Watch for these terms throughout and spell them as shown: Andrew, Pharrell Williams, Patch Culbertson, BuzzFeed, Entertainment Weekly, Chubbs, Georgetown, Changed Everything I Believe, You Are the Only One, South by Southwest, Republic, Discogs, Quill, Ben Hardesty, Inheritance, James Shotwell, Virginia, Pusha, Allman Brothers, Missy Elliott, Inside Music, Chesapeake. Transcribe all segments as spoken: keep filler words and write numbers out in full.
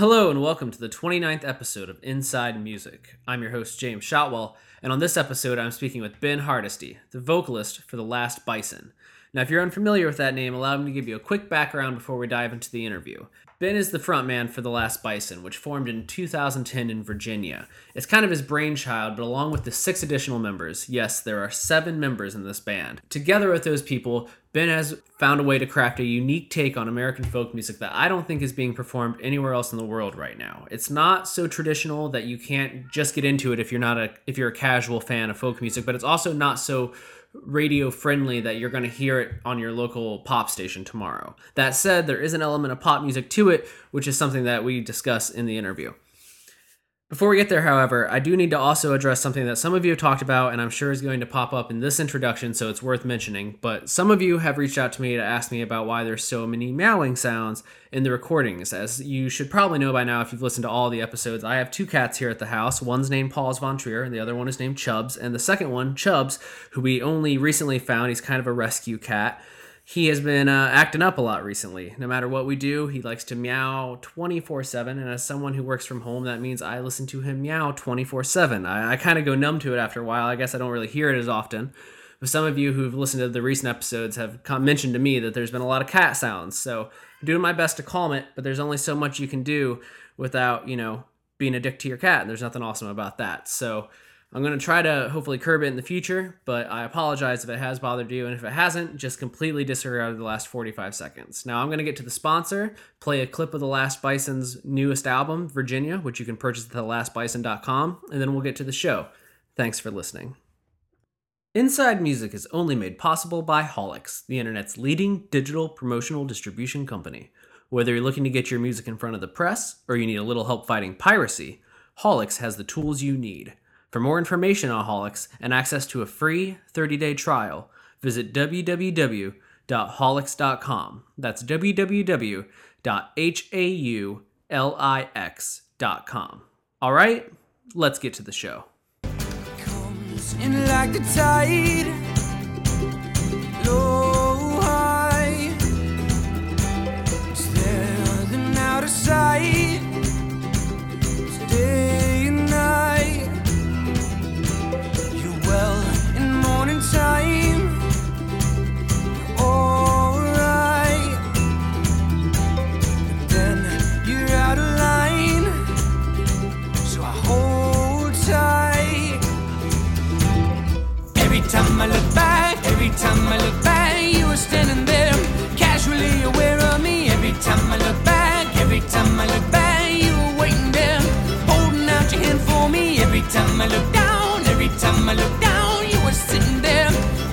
Hello and welcome to the twenty-ninth episode of Inside Music. I'm your host, James Shotwell, and on this episode I'm speaking with Ben Hardesty, the vocalist for The Last Bison. Now if you're unfamiliar with that name, allow me to give you a quick background before we dive into the interview. Ben is the frontman for The Last Bison, which formed in two thousand ten in Virginia. It's kind of his brainchild, but along with the six additional members, yes, there are seven members in this band. Together with those people, Ben has found a way to craft a unique take on American folk music that I don't think is being performed anywhere else in the world right now. It's not so traditional that you can't just get into it if you're not a if you're a casual fan of folk music, but it's also not so radio friendly that you're going to hear it on your local pop station tomorrow. That said, there is an element of pop music to it, which is something that we discuss in the interview. Before we get there, however, I do need to also address something that some of you have talked about and I'm sure is going to pop up in this introduction, so it's worth mentioning, but some of you have reached out to me to ask me about why there's so many meowing sounds in the recordings. As you should probably know by now if you've listened to all the episodes, I have two cats here at the house. One's named Paul's von Trier, and the other one is named Chubbs, and the second one, Chubbs, who we only recently found, he's kind of a rescue cat. He has been uh, acting up a lot recently. No matter what we do, he likes to meow twenty-four seven, and as someone who works from home, that means I listen to him meow twenty-four seven. I, I kind of go numb to it after a while. I guess I don't really hear it as often. But some of you who've listened to the recent episodes have mentioned to me that there's been a lot of cat sounds, so I'm doing my best to calm it, but there's only so much you can do without, you know, being a dick to your cat, and there's nothing awesome about that. So I'm going to try to hopefully curb it in the future, but I apologize if it has bothered you, and if it hasn't, just completely disregard the last forty-five seconds. Now I'm going to get to the sponsor, play a clip of The Last Bison's newest album, Virginia, which you can purchase at the last bison dot com, and then we'll get to the show. Thanks for listening. Inside Music is only made possible by Holix, the internet's leading digital promotional distribution company. Whether you're looking to get your music in front of the press, or you need a little help fighting piracy, Holix has the tools you need. For more information on Holix and access to a free thirty-day trial, visit w w w dot holix dot com. That's w w w dot holix dot com. All right, let's get to the show. Comes in like the tide, low, high. It's there than out of sight. Time, alright, but then you're out of line, so I hold tight. Every time I look back, every time I look back, you were standing there, casually aware of me. Every time I look back, every time I look back, you were waiting there, holding out your hand for me. Every time I look down, every time I look down, sitting there,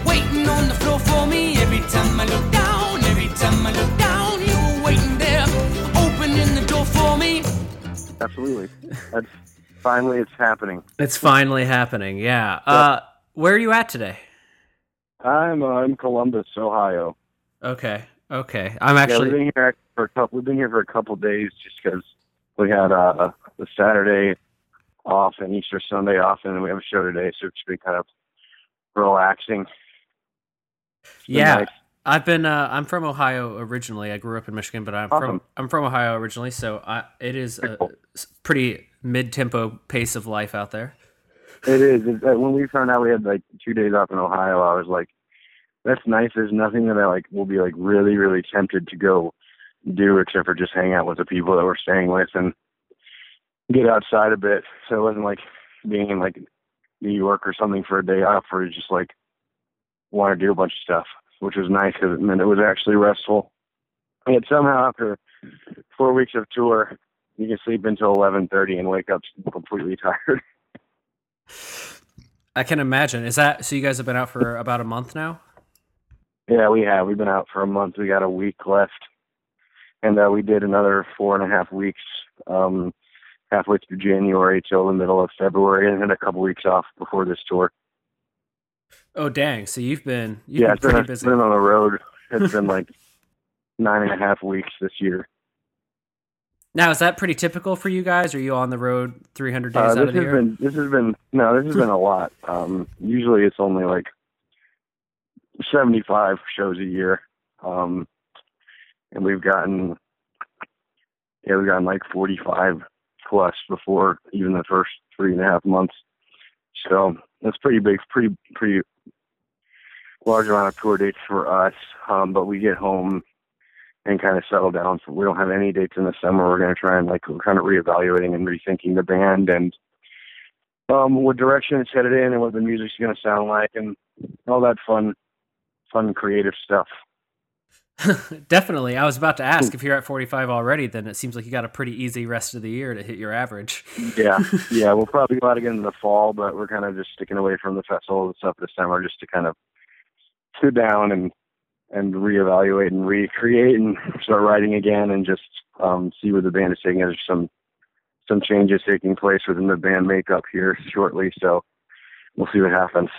waiting on the floor for me. Every time I look down, every time I look down, you were waiting there, opening the door for me. Absolutely. That's finally, it's happening. It's finally happening, yeah. yeah. Uh, where are you at today? I'm uh, in Columbus, Ohio. Okay, okay. I'm actually... Yeah, we've, been here for a couple, we've been here for a couple days just because we had uh, the Saturday off and Easter Sunday off, and then we have a show today, so it's been kind of relaxing. Yeah, nice. I've been uh, I'm from Ohio originally. I grew up in Michigan, but I'm awesome. from I'm from Ohio originally, so I, it is a pretty mid-tempo pace of life out there. It is. It's, when we found out we had like two days off in Ohio, I was like, that's nice. There's nothing that I like will be like really really tempted to go do except for just hang out with the people that we're staying with and get outside a bit. So it wasn't like being in like New York or something for a day off, or just like want to do a bunch of stuff, which was nice because it meant it was actually restful. And somehow after four weeks of tour, you can sleep until eleven thirty and wake up completely tired. I can imagine. Is that, so you guys have been out for about a month now? Yeah, we have. We've been out for a month. We got a week left. And uh, we did another four and a half weeks, um, halfway through January till the middle of February, and then a couple weeks off before this tour. Oh, dang. So you've been, you've yeah, been it's pretty been a, busy. Been on the road. It's been like nine and a half weeks this year. Now, is that pretty typical for you guys? Are you on the road three hundred days uh, out of the year? Been, this has been, no, this has been a lot. Um, usually it's only like seventy-five shows a year. Um, and we've gotten yeah, we got like forty-five plus before even the first three and a half months. So that's pretty big, pretty, pretty large amount of tour dates for us. Um, but we get home and kind of settle down. So we don't have any dates in the summer. We're going to try and like, we're kind of reevaluating and rethinking the band and um, what direction it's headed in and what the music's going to sound like and all that fun, fun, creative stuff. Definitely. I was about to ask, if you're at forty-five already, then it seems like you got a pretty easy rest of the year to hit your average. Yeah. Yeah. We'll probably go out again in the fall, but we're kind of just sticking away from the festival and stuff this summer just to kind of sit down and, and reevaluate and recreate and start writing again and just um, see where the band is taking. There's some, some changes taking place within the band makeup here shortly. So we'll see what happens.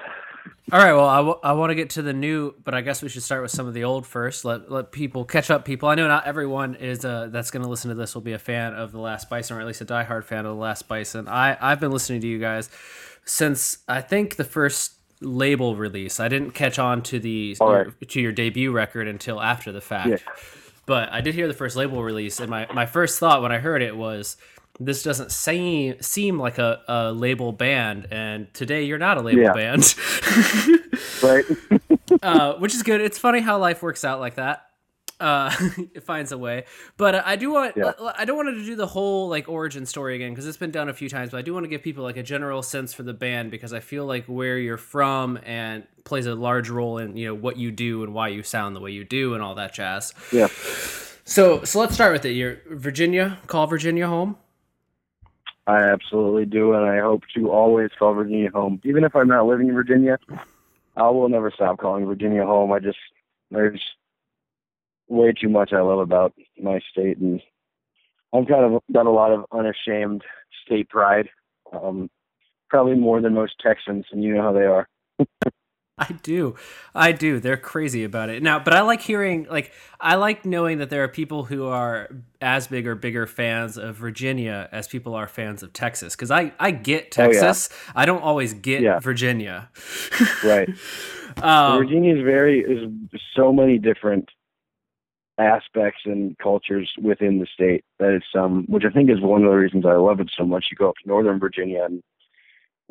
All right. Well, I, w- I want to get to the new, but I guess we should start with some of the old first. Let let people catch up, people. I know not everyone is uh, that's going to listen to this will be a fan of The Last Bison, or at least a diehard fan of The Last Bison. I, I've been listening to you guys since, I think, the first label release. I didn't catch on to the right. your, to your debut record until after the fact. Yeah. But I did hear the first label release, and my, my first thought when I heard it was, this doesn't seem seem like a, a label band, and today you're not a label yeah. band. Right. uh, which is good. It's funny how life works out like that. Uh, it finds a way. But I do want yeah. I don't want to do the whole like origin story again, because it's been done a few times, but I do want to give people like a general sense for the band, because I feel like where you're from and plays a large role in, you know, what you do and why you sound the way you do and all that jazz. Yeah. So so let's start with it. You're Virginia, call Virginia home. I absolutely do, and I hope to always call Virginia home. Even if I'm not living in Virginia, I will never stop calling Virginia home. I just, there's way too much I love about my state, and I've kind of got a lot of unashamed state pride, um, probably more than most Texans, and you know how they are. I do. I do. They're crazy about it. Now, but I like hearing, like, I like knowing that there are people who are as big or bigger fans of Virginia as people are fans of Texas. Because I, I get Texas. Oh, yeah. I don't always get yeah. Virginia. Right. um, Virginia is very, is so many different aspects and cultures within the state that it's, um, which I think is one of the reasons I love it so much. You go up to Northern Virginia and,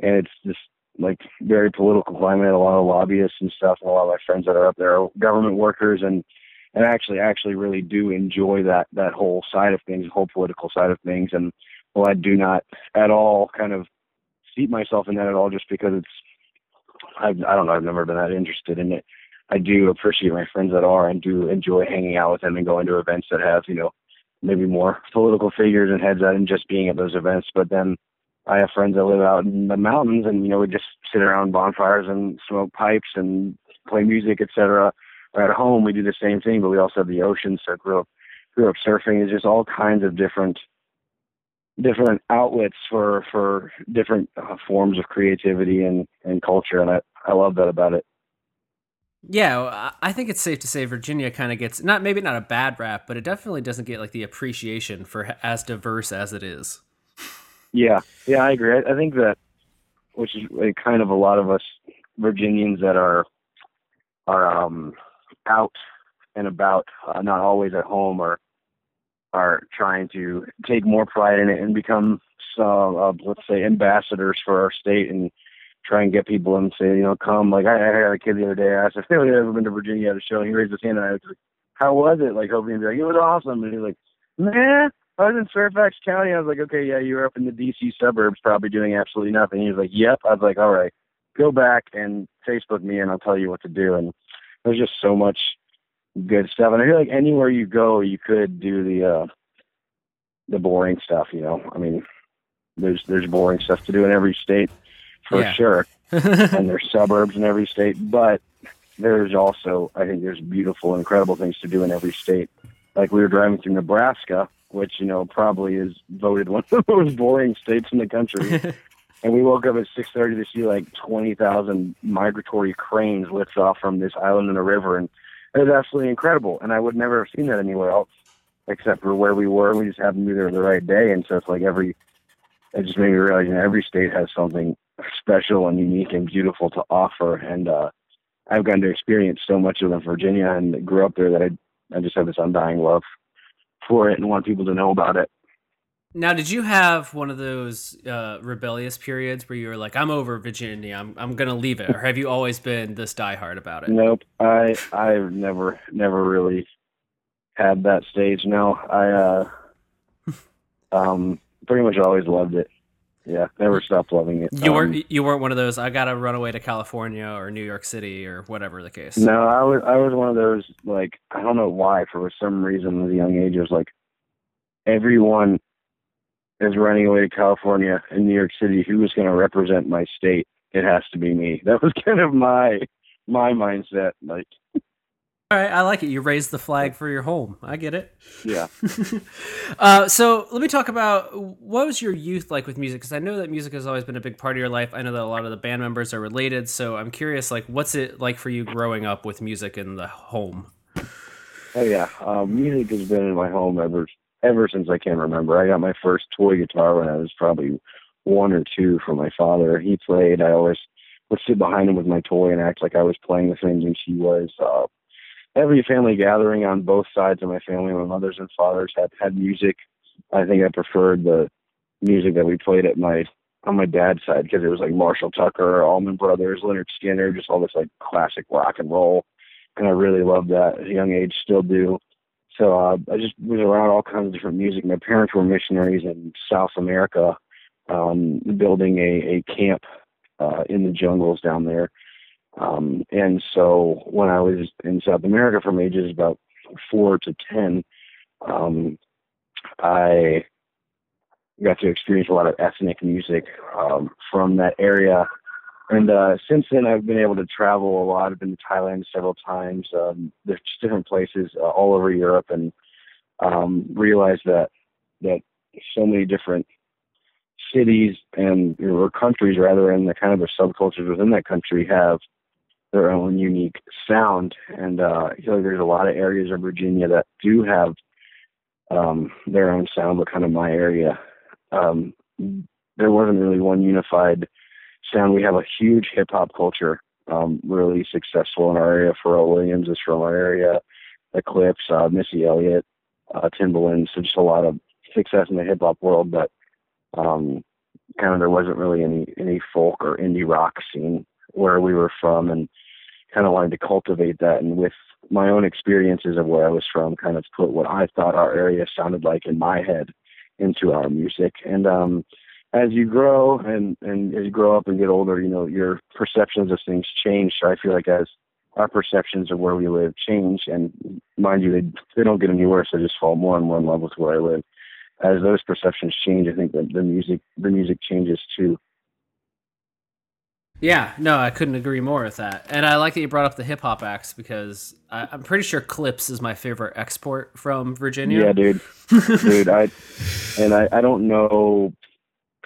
and it's just, like, very political climate, a lot of lobbyists and stuff, and a lot of my friends that are up there are government workers, and and actually actually really do enjoy that that whole side of things, the whole political side of things. And well, I do not at all kind of seat myself in that at all, just because it's I've, I don't know I've never been that interested in it. I do appreciate my friends that are, and do enjoy hanging out with them and going to events that have, you know, maybe more political figures and heads out, and just being at those events. But then I have friends that live out in the mountains, and, you know, we just sit around bonfires and smoke pipes and play music, et cetera. Or at home, we do the same thing, but we also have the ocean. So grew up, grew up surfing. It's just all kinds of different, different outlets for, for different uh, forms of creativity and, and culture. And I, I love that about it. Yeah, I think it's safe to say Virginia kind of gets, not maybe not a bad rap, but it definitely doesn't get like the appreciation for as diverse as it is. Yeah, yeah, I agree. I, I think that, which is kind of a lot of us Virginians that are are um, out and about, uh, not always at home, or are trying to take more pride in it and become, uh, uh, let's say, ambassadors for our state, and try and get people and say, you know, come. Like, I, I had a kid the other day. I asked if anybody had ever been to Virginia at a show, and he raised his hand, and I was like, how was it? Like, hoping he'd be like, it was awesome. And he was like, meh. I was in Fairfax County. I was like, okay, yeah, you were up in the D C suburbs probably doing absolutely nothing. He was like, yep. I was like, all right, go back and Facebook me, and I'll tell you what to do. And there's just so much good stuff. And I feel like anywhere you go, you could do the uh, the boring stuff, you know? I mean, there's there's boring stuff to do in every state for yeah. sure. And there's suburbs in every state. But there's also, I think there's beautiful, incredible things to do in every state. Like, we were driving through Nebraska, which, you know, probably is voted one of the most boring states in the country. And we woke up at six thirty to see, like, twenty thousand migratory cranes lift off from this island in a river. And it was absolutely incredible. And I would never have seen that anywhere else except for where we were. We just happened to be there the right day. And so it's like every – it just made me realize, you know, every state has something special and unique and beautiful to offer. And uh, I've gotten to experience so much of Virginia and grew up there that I, I just have this undying love for it and want people to know about it. Now, did you have one of those uh, rebellious periods where you were like, I'm over Virginia, I'm I'm going to leave it? Or have you always been this diehard about it? Nope. I, I've never, never really had that stage. No, I uh, um, pretty much always loved it. Yeah, never stopped loving it. You weren't um, you weren't one of those, I got to run away to California or New York City or whatever the case. No, I was, I was one of those, like, I don't know why, for some reason at a young age, it was like, everyone is running away to California and New York City. Who is going to represent my state? It has to be me. That was kind of my my mindset. Like, all right, I like it. You raised the flag for your home. I get it. Yeah. uh, so let me talk about, what was your youth like with music? Because I know that music has always been a big part of your life. I know that a lot of the band members are related. So I'm curious, like, what's it like for you growing up with music in the home? Oh yeah, uh, music has been in my home ever. Ever since I can remember. I got my first toy guitar when I was probably one or two from my father. He played. I always would sit behind him with my toy and act like I was playing the same thing she was. Uh, every family gathering on both sides of my family, my mother's and father's, had, had music. I think I preferred the music that we played at my on my dad's side, because it was like Marshall Tucker, Allman Brothers, Lynyrd Skynyrd, just all this like classic rock and roll. And I really loved that at a young age, still do. So uh, I just was around all kinds of different music. My parents were missionaries in South America, um, building a, a camp uh, in the jungles down there. Um, and so when I was in South America from ages about four to ten, um, I got to experience a lot of ethnic music um, from that area. And uh, since then, I've been able to travel a lot. I've been to Thailand several times. Um, there's just different places uh, all over Europe, and um, realized that that so many different cities and or countries, rather, and the kind of the subcultures within that country have their own unique sound. And uh, I feel like there's a lot of areas of Virginia that do have um, their own sound, but kind of my area, um, there wasn't really one unified sound. We have a huge hip hop culture, um, really successful in our area. Pharrell Williams is from our area. The Clipse, uh, Missy Elliott, uh, Timbaland. So just a lot of success in the hip hop world, but um, kind of there wasn't really any any folk or indie rock scene where we were from, and kind of wanted to cultivate that. And with my own experiences of where I was from, kind of put what I thought our area sounded like in my head into our music. And um, as you grow and, and as you grow up and get older, you know, your perceptions of things change. So I feel like as our perceptions of where we live change, and mind you, they, they don't get any worse. I just fall more and more in love with where I live. As those perceptions change, I think that the music, the music changes too. Yeah, no, I couldn't agree more with that. And I like that you brought up the hip hop acts, because I, I'm pretty sure Clipse is my favorite export from Virginia. Yeah, dude, dude. I, and I, I don't know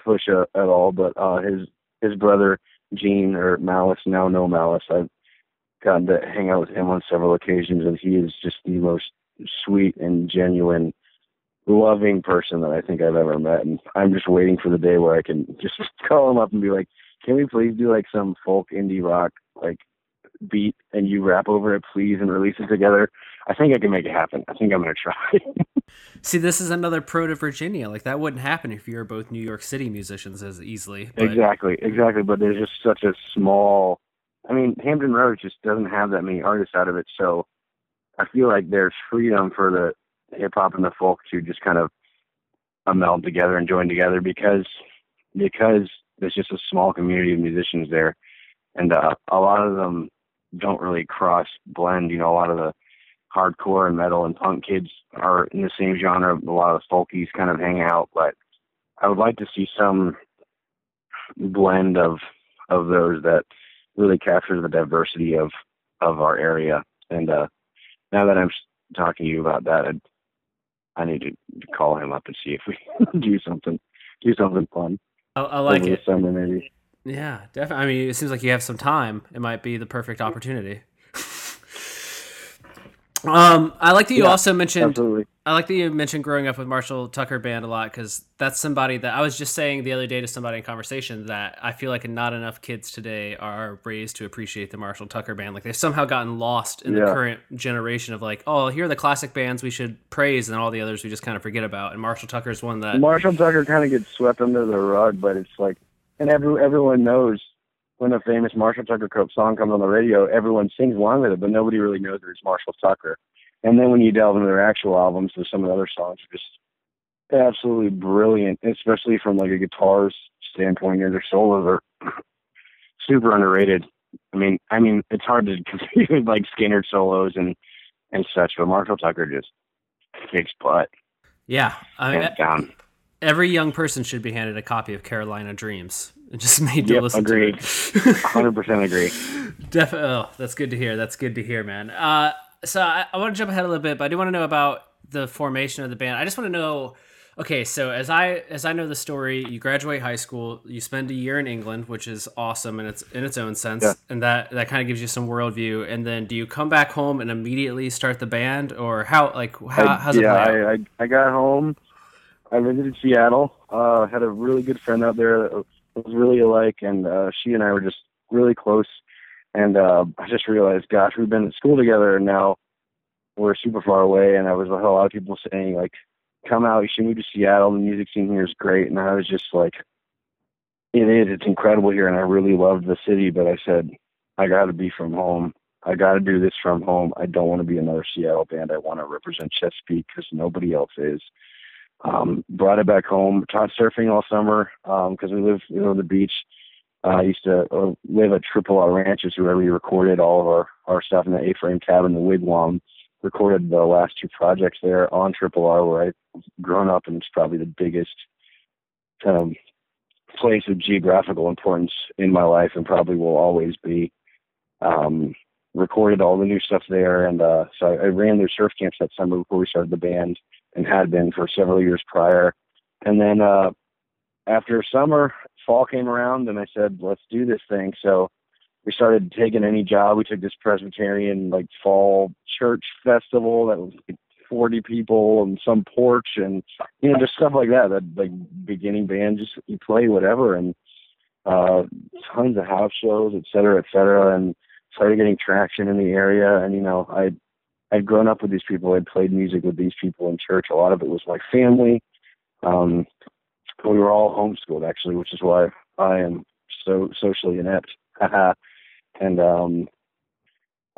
Pusha at all, but uh, his his brother Gene, or Malice, now no Malice. I've gotten to hang out with him on several occasions, and he is just the most sweet and genuine, loving person that I think I've ever met. And I'm just waiting for the day where I can just call him up and be like, "Can we please do like some folk indie rock like beat, and you rap over it, please, and release it together?" I think I can make it happen. I think I'm gonna try. See, this is another pro to Virginia. Like, that wouldn't happen if you were both New York City musicians as easily. But... Exactly, exactly. But there's just such a small. I mean, Hampton Roads just doesn't have that many artists out of it. So I feel like there's freedom for the hip hop and the folk to just kind of meld together and join together, because because there's just a small community of musicians there, and uh, a lot of them don't really cross blend. You know, a lot of the hardcore and metal and punk kids are in the same genre. A lot of the folkies kind of hang out, but I would like to see some blend of of those that really captures the diversity of, of our area. And uh, now that I'm talking to you about that, I'd, I need to call him up and see if we do something, do something fun. I, I like it. Over the summer, maybe. Yeah, definitely. I mean, it seems like you have some time. It might be the perfect opportunity. Um, I like that you yeah, also mentioned. Absolutely. I like that you mentioned growing up with Marshall Tucker Band a lot, because that's somebody that I was just saying the other day to somebody in conversation that I feel like not enough kids today are raised to appreciate the Marshall Tucker Band. Like, they've somehow gotten lost in yeah. the current generation of like, oh, here are the classic bands we should praise, and all the others we just kind of forget about. And Marshall Tucker is one that Marshall Tucker kind of gets swept under the rug, but it's like, and every everyone knows. When a famous Marshall Tucker song comes on the radio, everyone sings along with it, but nobody really knows that it's Marshall Tucker. And then when you delve into their actual albums, there's some of the other songs are just absolutely brilliant, especially from like a guitar standpoint. Their solos are super underrated. I mean, I mean, it's hard to compete with like Skynyrd solos and, and such, but Marshall Tucker just kicks butt. Yeah. I mean, down. Every young person should be handed a copy of Carolina Dreams. Just made to yep, listen agreed. To it. one hundred percent agree. Def- oh, that's good to hear. That's good to hear, man. Uh, so I, I want to jump ahead a little bit, but I do want to know about the formation of the band. I just want to know, okay, so as I as I know the story, you graduate high school, you spend a year in England, which is awesome in its, in its own sense, yeah. and that, that kind of gives you some worldview. And then do you come back home and immediately start the band? Or how, like, how, I, how's yeah, it play out? I, I got home. I visited Seattle. Uh, had a really good friend out there that was really alike, and uh, she and I were just really close, and uh, I just realized, gosh, we've been at school together, and now we're super far away, and I was, I had a lot of people saying, like, come out, you should move to Seattle, the music scene here is great, and I was just like, it is, it's incredible here, and I really loved the city, but I said, I gotta be from home, I gotta do this from home, I don't want to be another Seattle band, I want to represent Chesapeake, because nobody else is. Um, brought it back home, taught surfing all summer, um, cause we lived, you know, the beach. Uh, I used to uh, live at Triple R Ranch, is where we recorded all of our, our stuff in the A-frame cabin, the wigwam, recorded the last two projects there on Triple R, where I've grown up, and it's probably the biggest, um, place of geographical importance in my life, and probably will always be. Um, recorded all the new stuff there. And, uh, so I, I ran their surf camps that summer before we started the band, and had been for several years prior. And then, uh, after summer, fall came around, and I said, let's do this thing. So we started taking any job. We took this Presbyterian like fall church festival that was like forty people and some porch, and, you know, just stuff like that, that like beginning band, just you play whatever. And, uh, tons of house shows, et cetera, et cetera. And started getting traction in the area. And, you know, I, I'd grown up with these people. I'd played music with these people in church. A lot of it was my family. Um, we were all homeschooled, actually, which is why I am so socially inept. and um,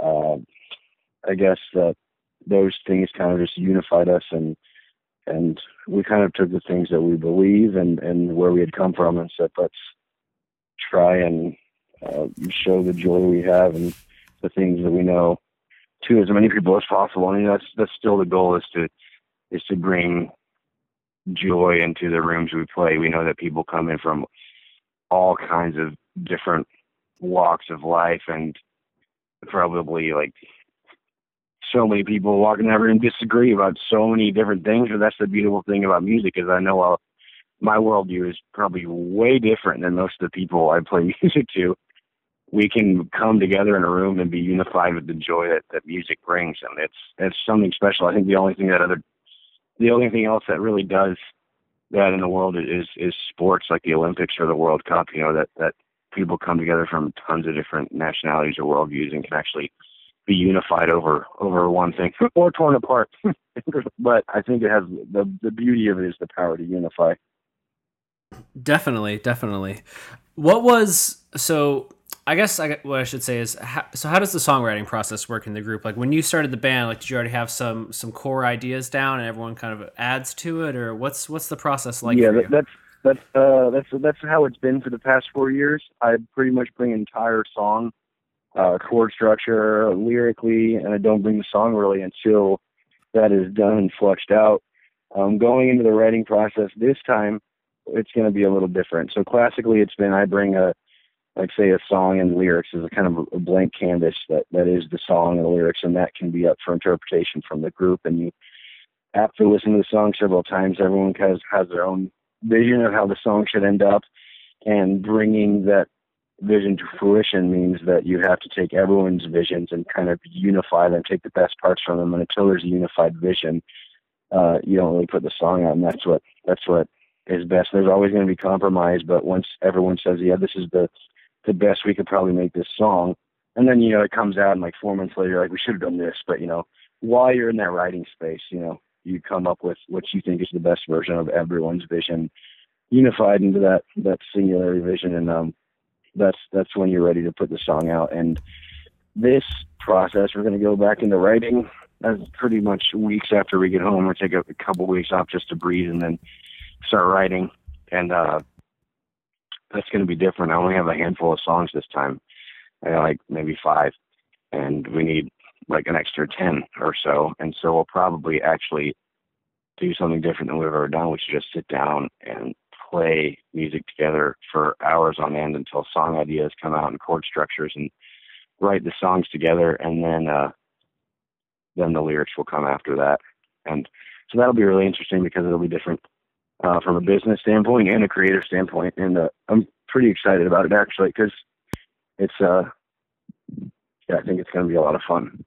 uh, I guess that those things kind of just unified us, and and we kind of took the things that we believe and, and where we had come from, and said, let's try and uh, show the joy we have and the things that we know to as many people as possible. I mean, that's that's still the goal, is to is to bring joy into the rooms we play. We know that people come in from all kinds of different walks of life, and probably like so many people walk in that room disagree about so many different things. But that's the beautiful thing about music, is I know I'll, my worldview is probably way different than most of the people I play music to. We can come together in a room and be unified with the joy that, that music brings. And it's, it's something special. I think the only thing that other, the only thing else that really does that in the world is, is sports, like the Olympics or the World Cup, you know, that, that people come together from tons of different nationalities or worldviews and can actually be unified over, over one thing, or torn apart. But I think it has the, the beauty of it is the power to unify. Definitely. Definitely. What was, so, I guess I, what I should say is, how, so how does the songwriting process work in the group? Like, when you started the band, like, did you already have some some core ideas down, and everyone kind of adds to it, or what's what's the process like? Yeah, for you? that's that's uh, that's that's how it's been for the past four years. I pretty much bring an entire song, uh, chord structure, lyrically, and I don't bring the song really until that is done and fleshed out. Um, going into the writing process this time, it's going to be a little different. So classically, it's been I bring a like say a song and lyrics is a kind of a blank canvas that, that is the song and the lyrics, and that can be up for interpretation from the group. And you, after listening to the song several times, everyone has, has their own vision of how the song should end up, and bringing that vision to fruition means that you have to take everyone's visions and kind of unify them, take the best parts from them. And until there's a unified vision, uh, you don't really put the song out. And that's what, that's what is best. There's always going to be compromise, but once everyone says, yeah, this is the, the best we could probably make this song. And then, you know, it comes out and like four months later, like we should have done this, but you know, while you're in that writing space, you know, you come up with what you think is the best version of everyone's vision unified into that, that singular vision. And, um, that's, that's when you're ready to put the song out. And this process, we're going to go back into writing. That's pretty much weeks after we get home. We'll take a, a couple weeks off just to breathe and then start writing. And, uh, that's going to be different. I only have a handful of songs this time. I got like maybe five, and we need like an extra ten or so. And so we'll probably actually do something different than we've ever done, which is just sit down and play music together for hours on end until song ideas come out and chord structures, and write the songs together. And then, uh, then the lyrics will come after that. And so that'll be really interesting because it'll be different, uh, from a business standpoint and a creative standpoint. And, uh, I'm pretty excited about it actually, cause it's, uh, yeah, I think it's going to be a lot of fun.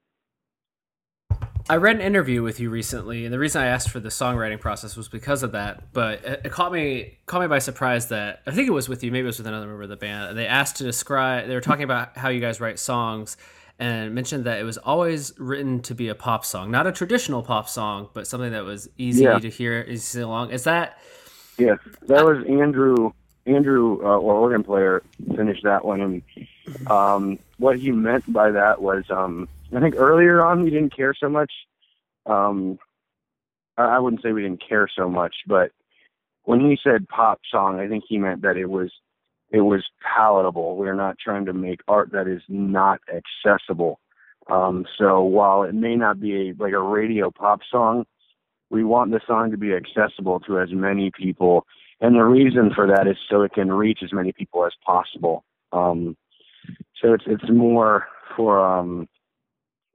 I read an interview with you recently, and the reason I asked for the songwriting process was because of that, but it, it caught me caught me by surprise that, I think it was with you, maybe it was with another member of the band, they asked to describe, they were talking about how you guys write songs, and mentioned that it was always written to be a pop song, not a traditional pop song, but something that was easy yeah. to hear, easy to sing along. Is that... Yeah, that I, was Andrew, Andrew, uh, our organ player, finished that one, and um, what he meant by that was... Um, I think earlier on we didn't care so much. Um, I wouldn't say we didn't care so much, but when he said pop song, I think he meant that it was it was palatable. We're not trying to make art that is not accessible. Um, so while it may not be a, like a radio pop song, we want the song to be accessible to as many people. And the reason for that is so it can reach as many people as possible. Um, so it's it's more for... Um,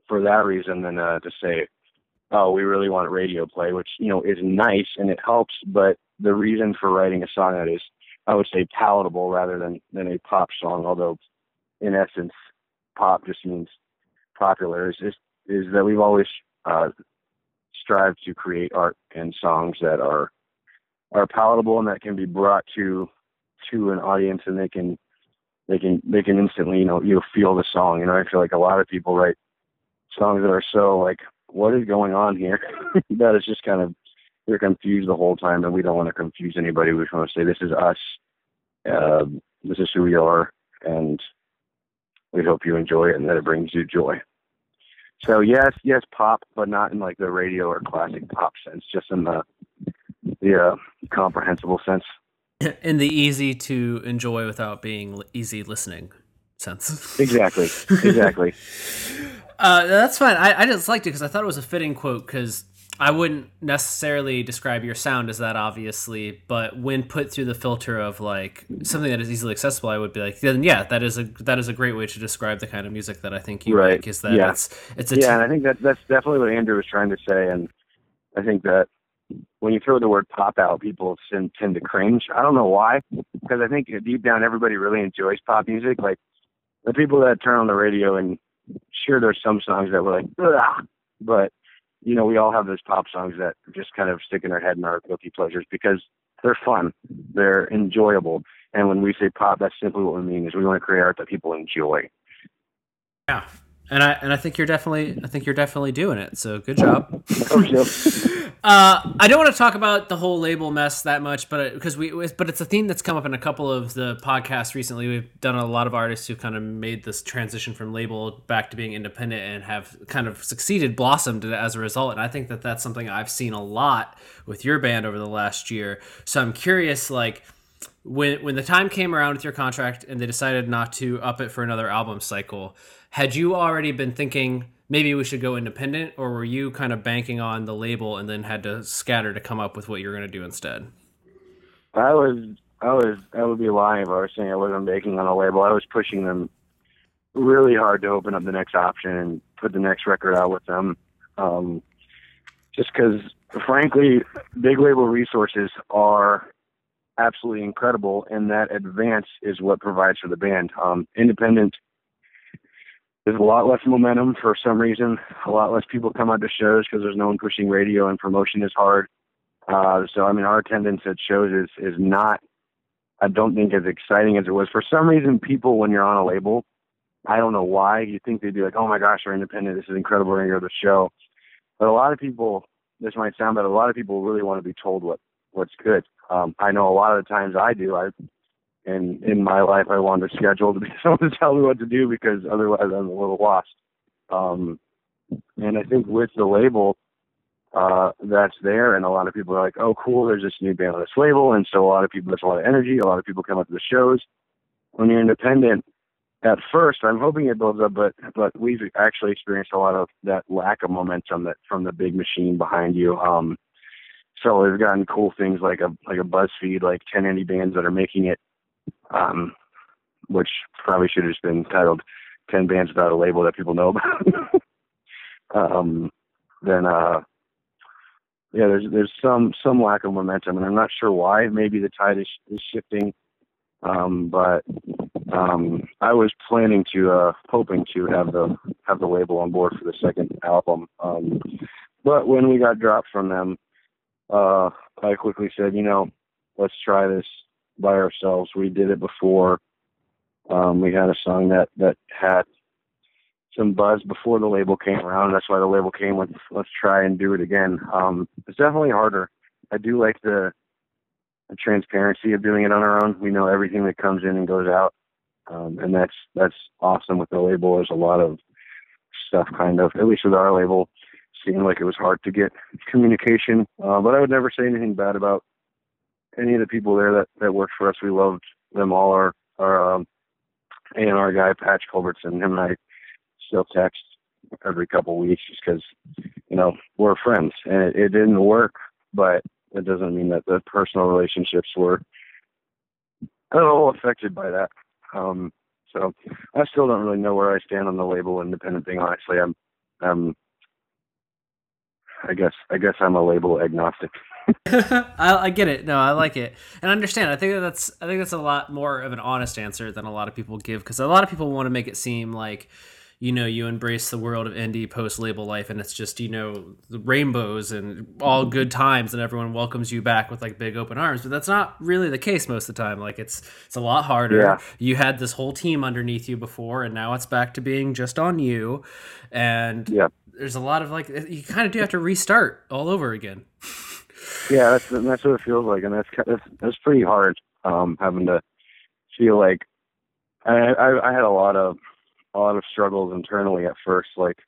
for that reason than uh, to say, oh, we really want radio play, which, you know, is nice and it helps, but the reason for writing a song that is, I would say, palatable rather than, than a pop song, although in essence, pop just means popular, is, is, is that we've always uh, strived to create art and songs that are are palatable and that can be brought to to an audience, and they can they can, they can instantly, you know, you feel the song. You know, I feel like a lot of people write songs that are so like, what is going on here? That is just kind of, they're confused the whole time, and we don't want to confuse anybody. We just want to say, this is us. Uh, this is who we are. And we hope you enjoy it and that it brings you joy. So yes, yes, pop, but not in like the radio or classic pop sense, just in the, the uh, comprehensible sense. In the easy to enjoy without being easy listening sense. Exactly. Exactly. Uh, that's fine. I, I just liked it because I thought it was a fitting quote, because I wouldn't necessarily describe your sound as that, obviously, but when put through the filter of like something that is easily accessible, I would be like, then yeah, that is a that is a great way to describe the kind of music that I think you right. make. Is that yeah. it's it's a yeah, t- and I think that that's definitely what Andrew was trying to say, and I think that when you throw the word pop out, people tend, tend to cringe. I don't know why, because I think deep down everybody really enjoys pop music. Like the people that turn on the radio and sure, there's some songs that we're like, ugh, but you know, we all have those pop songs that just kind of stick in our head and our guilty pleasures because they're fun, they're enjoyable, and when we say pop, that's simply what we mean is we want to create art that people enjoy. Yeah, and I and I think you're definitely I think you're definitely doing it. So good job. uh, I don't want to talk about the whole label mess that much, but because we but it's a theme that's come up in a couple of the podcasts recently. We've done a lot of artists who kind of made this transition from label back to being independent and have kind of succeeded, blossomed as a result. And I think that that's something I've seen a lot with your band over the last year. So I'm curious, like. When when the time came around with your contract and they decided not to up it for another album cycle, had you already been thinking maybe we should go independent, or were you kind of banking on the label and then had to scatter to come up with what you're going to do instead? I was I was I would be lying if I were saying I wasn't banking on a label. I was pushing them really hard to open up the next option and put the next record out with them, um, just because frankly, big label resources are absolutely incredible, and that advance is what provides for the band. Um, independent, there's a lot less momentum for some reason. A lot less people come out to shows because there's no one pushing radio, and promotion is hard. Uh, so, I mean, our attendance at shows is, is not, I don't think, as exciting as it was. For some reason, people, when you're on a label, I don't know why, you think they'd be like, oh my gosh, we're independent, this is incredible, we're going to go to the show. But a lot of people, this might sound bad, a lot of people really want to be told what, what's good. Um, I know a lot of the times I do, I, and in my life, I want a schedule to be someone to tell me what to do, because otherwise I'm a little lost. Um, and I think with the label, Uh, that's there, and a lot of people are like, oh cool, there's this new band on this label, and so a lot of people, that's a lot of energy, a lot of people come up to the shows. When you're independent, at first, I'm hoping it builds up, but but we've actually experienced a lot of that lack of momentum that from the big machine behind you. Um, so we've gotten cool things like a like a BuzzFeed, like ten indie bands that are making it, um, which probably should have just been titled ten Bands Without a Label That People Know About. um, then uh Yeah, there's there's some some lack of momentum, and I'm not sure why. Maybe the tide is, is shifting, um, but um, I was planning to, uh, hoping to have the have the label on board for the second album. Um, but when we got dropped from them, uh, I quickly said, you know, let's try this by ourselves. We did it before. Um, we had a song that, that had some buzz before the label came around. That's why the label came with, let's try and do it again. Um, it's definitely harder. I do like the, the transparency of doing it on our own. We know everything that comes in and goes out. Um, and that's, that's awesome. With the label, there's a lot of stuff kind of, at least with our label, seemed like it was hard to get communication. Uh, but I would never say anything bad about any of the people there that, that worked for us. We loved them all. Our, our, um, A and R guy, Patch Culbertson, him and I still text every couple of weeks just because, you know, we're friends, and it, it didn't work, but it doesn't mean that the personal relationships were at all affected by that. Um, so I still don't really know where I stand on the label independent thing. Honestly, I'm, I'm, I guess, I guess I'm a label agnostic. I, I get it. No, I like it, and I understand. I think that that's, I think that's a lot more of an honest answer than a lot of people give, because a lot of people want to make it seem like, you know, you embrace the world of indie post-label life, and it's just, you know, the rainbows and all good times, and everyone welcomes you back with like big open arms. But that's not really the case most of the time. Like it's it's a lot harder. Yeah. You had this whole team underneath you before, and now it's back to being just on you. And yeah, there's a lot of like, you kind of do have to restart all over again. Yeah, that's that's what it feels like, and that's that's, that's pretty hard. Um, having to feel like I I, I had a lot of. a lot of struggles internally at first, like,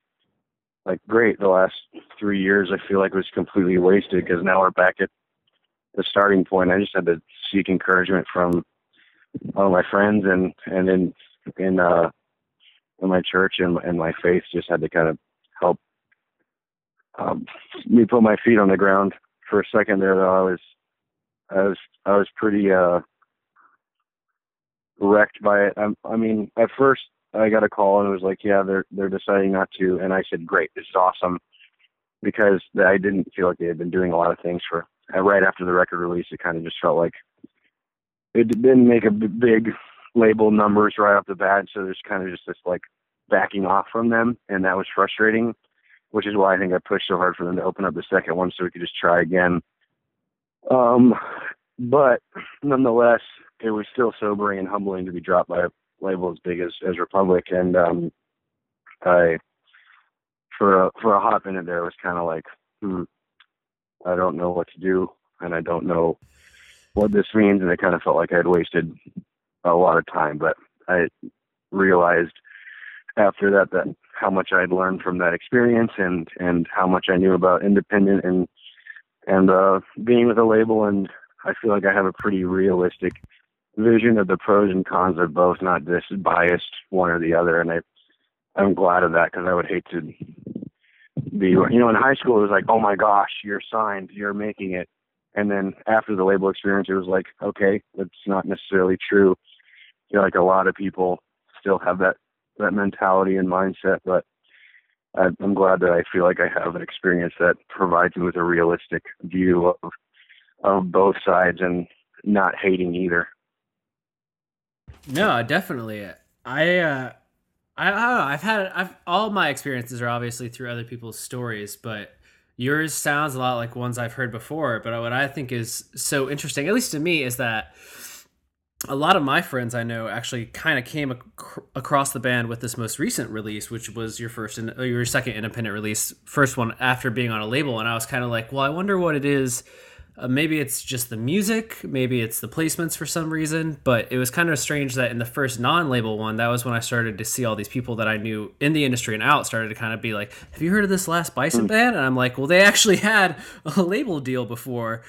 like great. The last three years, I feel like was completely wasted, because now we're back at the starting point. I just had to seek encouragement from all my friends and, and in, in, uh, in my church and, and my faith just had to kind of help, um, me put my feet on the ground for a second there. Though I was, I was, I was pretty, uh, wrecked by it. I, I mean, at first, I got a call and it was like, yeah, they're, they're deciding not to. And I said, great, this is awesome, because I didn't feel like they had been doing a lot of things for, right after the record release. It kind of just felt like it didn't make a big label numbers right off the bat. So there's kind of just this like backing off from them. And that was frustrating, which is why I think I pushed so hard for them to open up the second one so we could just try again. Um, but nonetheless, it was still sobering and humbling to be dropped by a label as big as, as Republic, and um, I for a, for a hot minute there was kind of like, hmm, I don't know what to do, and I don't know what this means, and I kind of felt like I had wasted a lot of time. But I realized after that that how much I had learned from that experience, and and how much I knew about independent and and uh, being with a label, and I feel like I have a pretty realistic vision of the pros and cons of both, not this biased one or the other. And I, I'm glad of that, because I would hate to be, you know, in high school it was like, oh my gosh, you're signed, you're making it. And then after the label experience, it was like, okay, that's not necessarily true. You know, like a lot of people still have that, that mentality and mindset, but I, I'm glad that I feel like I have an experience that provides me with a realistic view of, of both sides, and not hating either. No, definitely. I, uh, I, I don't know. I've had, I've, all my experiences are obviously through other people's stories, but yours sounds a lot like ones I've heard before. But what I think is so interesting, at least to me, is that a lot of my friends I know actually kind of came ac- across the band with this most recent release, which was your first in- or your second independent release, first one after being on a label. And I was kind of like, well, I wonder what it is. Uh, maybe it's just the music, maybe it's the placements for some reason, but it was kind of strange that in the first non-label one, that was when I started to see all these people that I knew in the industry and out started to kind of be like, have you heard of this Last Bison band? And I'm like, well, they actually had a label deal before.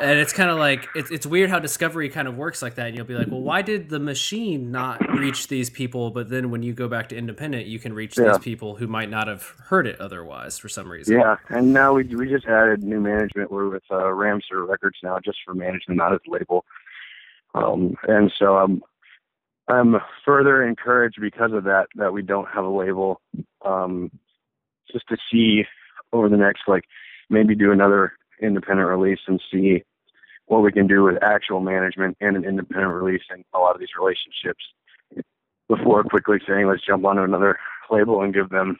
And it's kind of like, it's it's weird how discovery kind of works like that. And you'll be like, well, why did the machine not reach these people? But then when you go back to independent, you can reach yeah. these people who might not have heard it otherwise for some reason. Yeah, and now we we just added new management. We're with uh, Ramster Records now, just for management, not as a label. Um, and so I'm I'm further encouraged because of that that we don't have a label. Um, just to see over the next, like, maybe do another independent release and see what we can do with actual management and an independent release and a lot of these relationships before quickly saying, let's jump onto another label and give them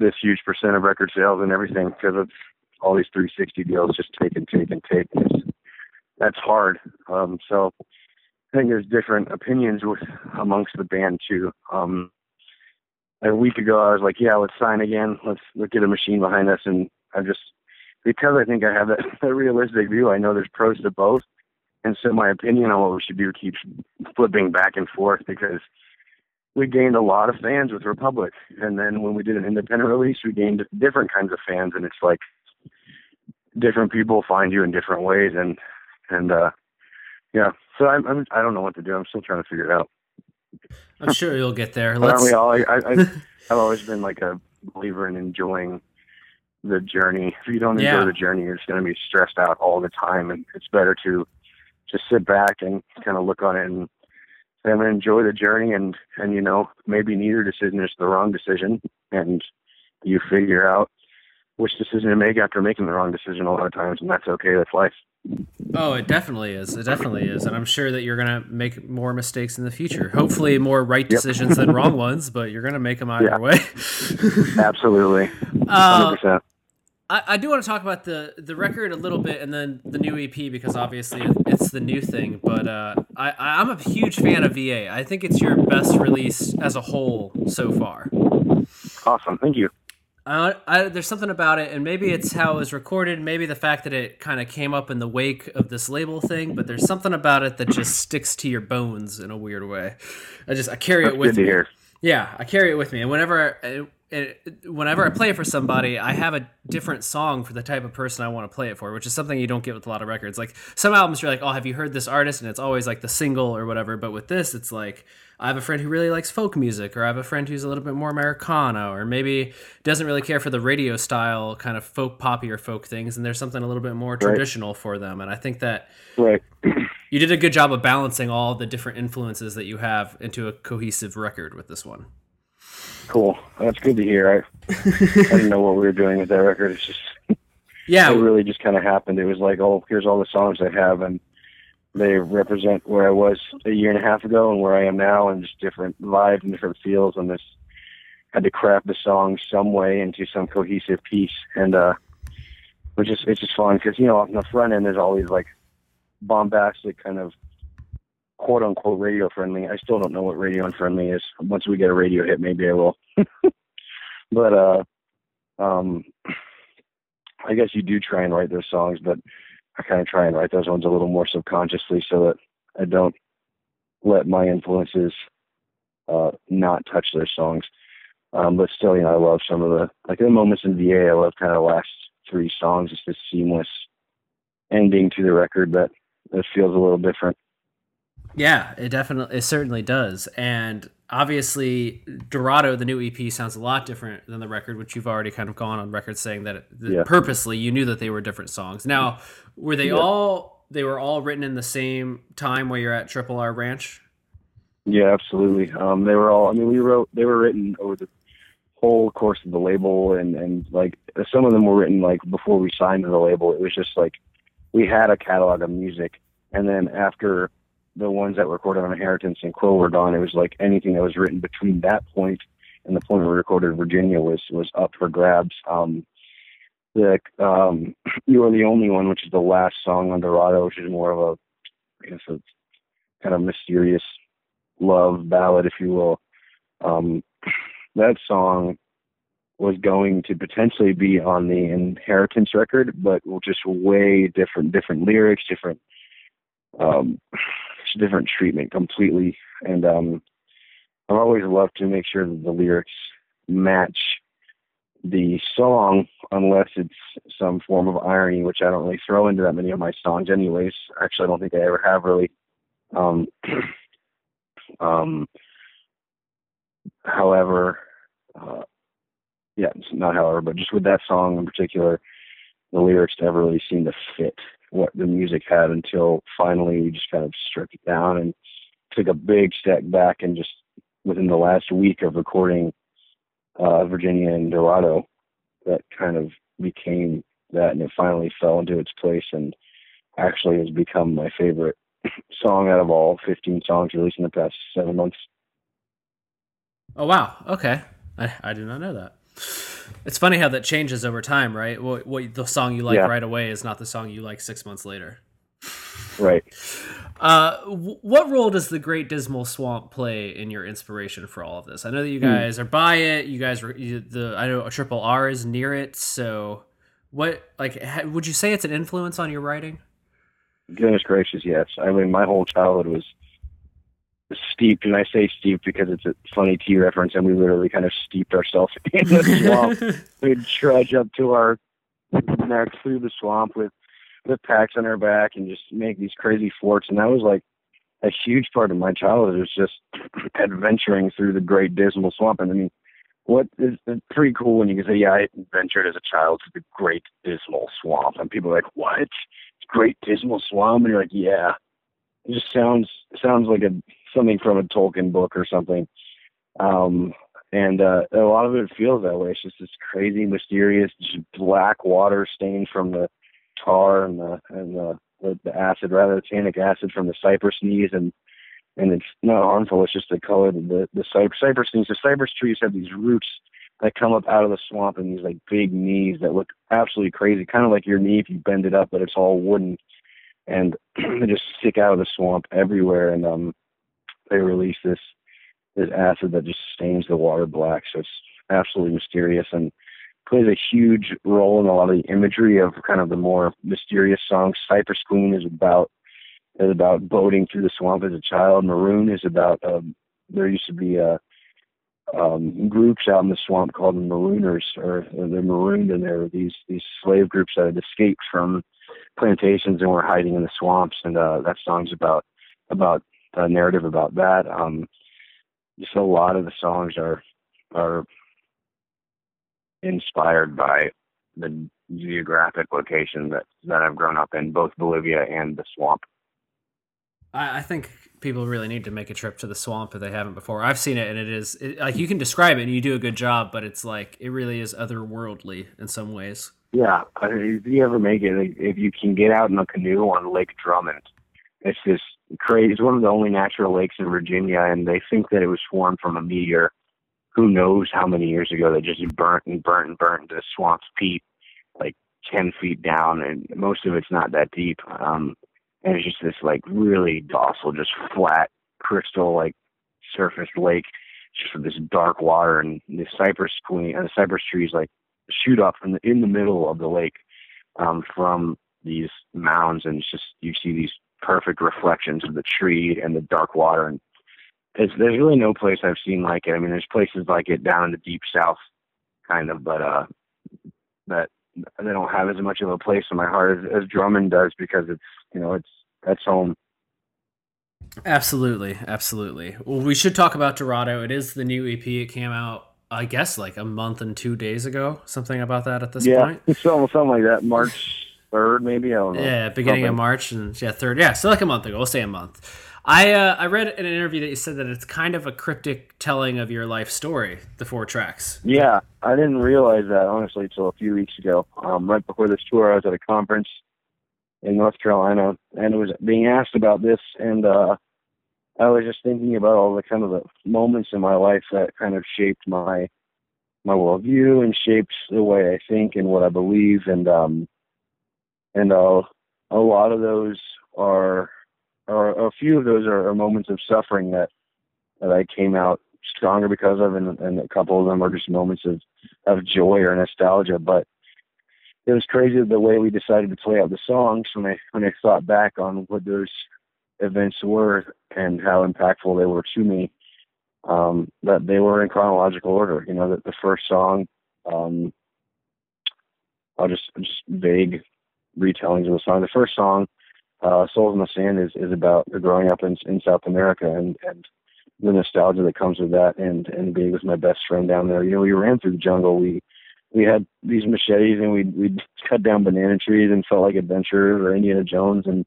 this huge percent of record sales and everything, because it's all these three sixty deals, just take and take and take. It's, that's hard. Um, so I think there's different opinions with amongst the band too. Um, a week ago, I was like, yeah, let's sign again. Let's, let's get a machine behind us. And I just, because I think I have that, that realistic view, I know there's pros to both. And so my opinion on what we should do keeps flipping back and forth, because we gained a lot of fans with Republic. And then when we did an independent release, we gained different kinds of fans. And it's like different people find you in different ways. And, and uh, yeah, so I'm, I'm, I don't know what to do. I'm still trying to figure it out. I'm sure you'll get there. Let's... Aren't we all? I, I, I've always been like a believer in enjoying the journey. If you don't enjoy yeah. the journey, you're just going to be stressed out all the time, and it's better to just sit back and kind of look on it and say, I'm going to enjoy the journey, and and you know, maybe neither decision is the wrong decision, and you figure out which decision to make after making the wrong decision a lot of times, and that's okay. That's life. Oh, it definitely is. It definitely is. And I'm sure that you're going to make more mistakes in the future. Hopefully more right decisions yep. than wrong ones, but you're going to make them either yeah. way. Absolutely. one hundred percent. Uh, I, I do want to talk about the, the record a little bit and then the new E P, because obviously it's the new thing, but uh, I, I'm a huge fan of V A. I think it's your best release as a whole so far. Awesome. Thank you. Uh, I, there's something about it, and maybe it's how it was recorded, maybe the fact that it kind of came up in the wake of this label thing, but there's something about it that just sticks to your bones in a weird way. I just I carry That's it with me. Hear. Yeah, I carry it with me, and whenever it, it, whenever I play it for somebody, I have a different song for the type of person I want to play it for, which is something you don't get with a lot of records. Like some albums, you're like, oh, have you heard this artist? And it's always like the single or whatever, but with this, it's like, I have a friend who really likes folk music, or I have a friend who's a little bit more Americana, or maybe doesn't really care for the radio style kind of folk poppy or folk things, and there's something a little bit more traditional right. for them. And I think that right. you did a good job of balancing all the different influences that you have into a cohesive record with this one. Cool. That's good to hear. I, I didn't know what we were doing with that record. It's just, yeah, it really just kind of happened. It was like, oh, here's all the songs I have, and they represent where I was a year and a half ago and where I am now, and just different vibes and different feels. And this had to craft the song some way into some cohesive piece. And uh, which is, it's just fun because, you know, on the front end, there's always like bombastic kind of quote unquote radio friendly. I still don't know what radio and friendly is. Once we get a radio hit, maybe I will. But uh, um, I guess you do try and write those songs, but I kind of try and write those ones a little more subconsciously so that I don't let my influences uh, not touch their songs. Um, but still, you know, I love some of the, like the moments in V A, I love kind of the last three songs. It's this seamless ending to the record that, that feels a little different. Yeah, it definitely, it certainly does. And obviously Dorado, the new E P, sounds a lot different than the record, which you've already kind of gone on record saying that, it, that yeah. purposely you knew that they were different songs. Now, were they yeah. all, they were all written in the same time where you're at Triple R Ranch? Yeah, absolutely. Um, they were all, I mean, we wrote, they were written over the whole course of the label, and, and like some of them were written like before we signed to the label. It was just like we had a catalog of music. And then after the ones that were recorded on Inheritance and Quill were gone, it was like anything that was written between that point and the point we recorded Virginia was was up for grabs. Um, the um, You Are the Only One, which is the last song on Dorado, which is more of a, I guess, a kind of mysterious love ballad, if you will. Um, that song was going to potentially be on the Inheritance record, but just way different, different lyrics, different, um, different treatment completely. And um, I've always loved to make sure that the lyrics match the song, unless it's some form of irony, which I don't really throw into that many of my songs anyways. Actually, I don't think I ever have really. Um, um, however, uh, yeah, not however, but just with that song in particular, the lyrics never really seemed to fit what the music had until finally we just kind of stripped it down and took a big step back. And just within the last week of recording uh, Virginia and Dorado, that kind of became that, and it finally fell into its place and actually has become my favorite song out of all fifteen songs released in the past seven months. Oh, wow. Okay. I, I did not know that. It's funny how that changes over time, right? What, what the song you like yeah. right away is not the song you like six months later. Right. Uh, w- what role does the Great Dismal Swamp play in your inspiration for all of this? I know that you guys mm. are by it. You guys are you, the, I know Triple R is near it. So what, like, ha- would you say it's an influence on your writing? Goodness gracious, yes. I mean, my whole childhood was steeped, and I say steeped because it's a funny tea reference, and we literally kind of steeped ourselves in the swamp. We'd trudge up to our neck through the swamp with, with packs on our back and just make these crazy forts, and that was like a huge part of my childhood. It was just adventuring through the Great Dismal Swamp. And I mean, what is it's pretty cool when you can say, yeah, I adventured as a child to the Great Dismal Swamp, and people are like, what? Great Dismal Swamp? And you're like, yeah. It just sounds sounds like a something from a Tolkien book or something. Um, and uh, a lot of it feels that way. It's just this crazy, mysterious, just black water stained from the tar and the and the, the, the acid, rather the tannic acid from the cypress knees. And and it's not harmful. It's just the color. The the cypress, cypress knees. The cypress trees have these roots that come up out of the swamp and these like big knees that look absolutely crazy, kind of like your knee if you bend it up, but it's all wooden, and they just stick out of the swamp everywhere. And um, they release this this acid that just stains the water black. So it's absolutely mysterious and plays a huge role in a lot of the imagery of kind of the more mysterious songs. Cypress Queen is about is about boating through the swamp as a child. Maroon is about um, there used to be a Um, groups out in the swamp called the Marooners, or they're marooned, and there were these these slave groups that had escaped from plantations and were hiding in the swamps. And uh, that song's about about a narrative about that. Um, just a lot of the songs are are inspired by the geographic location that that I've grown up in, both Bolivia and the swamp. I, I think people really need to make a trip to the swamp if they haven't before. I've seen it, and it is it, like, you can describe it and you do a good job, but it's like, it really is otherworldly in some ways. Yeah. If you ever make it, if you can get out in a canoe on Lake Drummond, it's this crazy, it's one of the only natural lakes in Virginia. And they think that it was formed from a meteor, who knows how many years ago, that just burnt and burnt and burnt into the swamp's peat, like ten feet down. And most of it's not that deep. Um, And it's just this like really docile, just flat crystal like surfaced lake, just with this dark water, and the cypress queen and the cypress trees like shoot up in the in the middle of the lake um, from these mounds, and it's just you see these perfect reflections of the tree and the dark water. And it's, there's really no place I've seen like it. I mean, there's places like it down in the deep south, kind of, but uh, that. They don't have as much of a place in my heart as, as Drummond does, because it's, you know, it's, that's home. Absolutely. Absolutely. Well, we should talk about Dorado. It is the new E P. It came out, I guess, like a month and two days ago, something about that at this yeah, point. Yeah, something like that. March third, maybe. I don't know. Yeah, beginning something. of March and yeah, third. Yeah, so like a month ago. We'll say a month. I uh, I read in an interview that you said that it's kind of a cryptic telling of your life story, the four tracks. Yeah, I didn't realize that, honestly, until a few weeks ago. Um, right before this tour, I was at a conference in North Carolina, and was being asked about this, and uh, I was just thinking about all the kind of the moments in my life that kind of shaped my my worldview and shaped the way I think and what I believe, and um, and uh, a lot of those are, or a few of those are, are moments of suffering that that I came out stronger because of, and, and a couple of them are just moments of, of joy or nostalgia. But it was crazy the way we decided to play out the songs when I when I thought back on what those events were and how impactful they were to me, um, that they were in chronological order. You know, that the first song, um, I'll just, just vague retellings of the song. The first song, uh, Souls in the Sand, is, is about growing up in, in South America and, and the nostalgia that comes with that, and, and being with my best friend down there. You know, we ran through the jungle. We we had these machetes, and we we cut down banana trees and felt like adventurers or Indiana Jones, and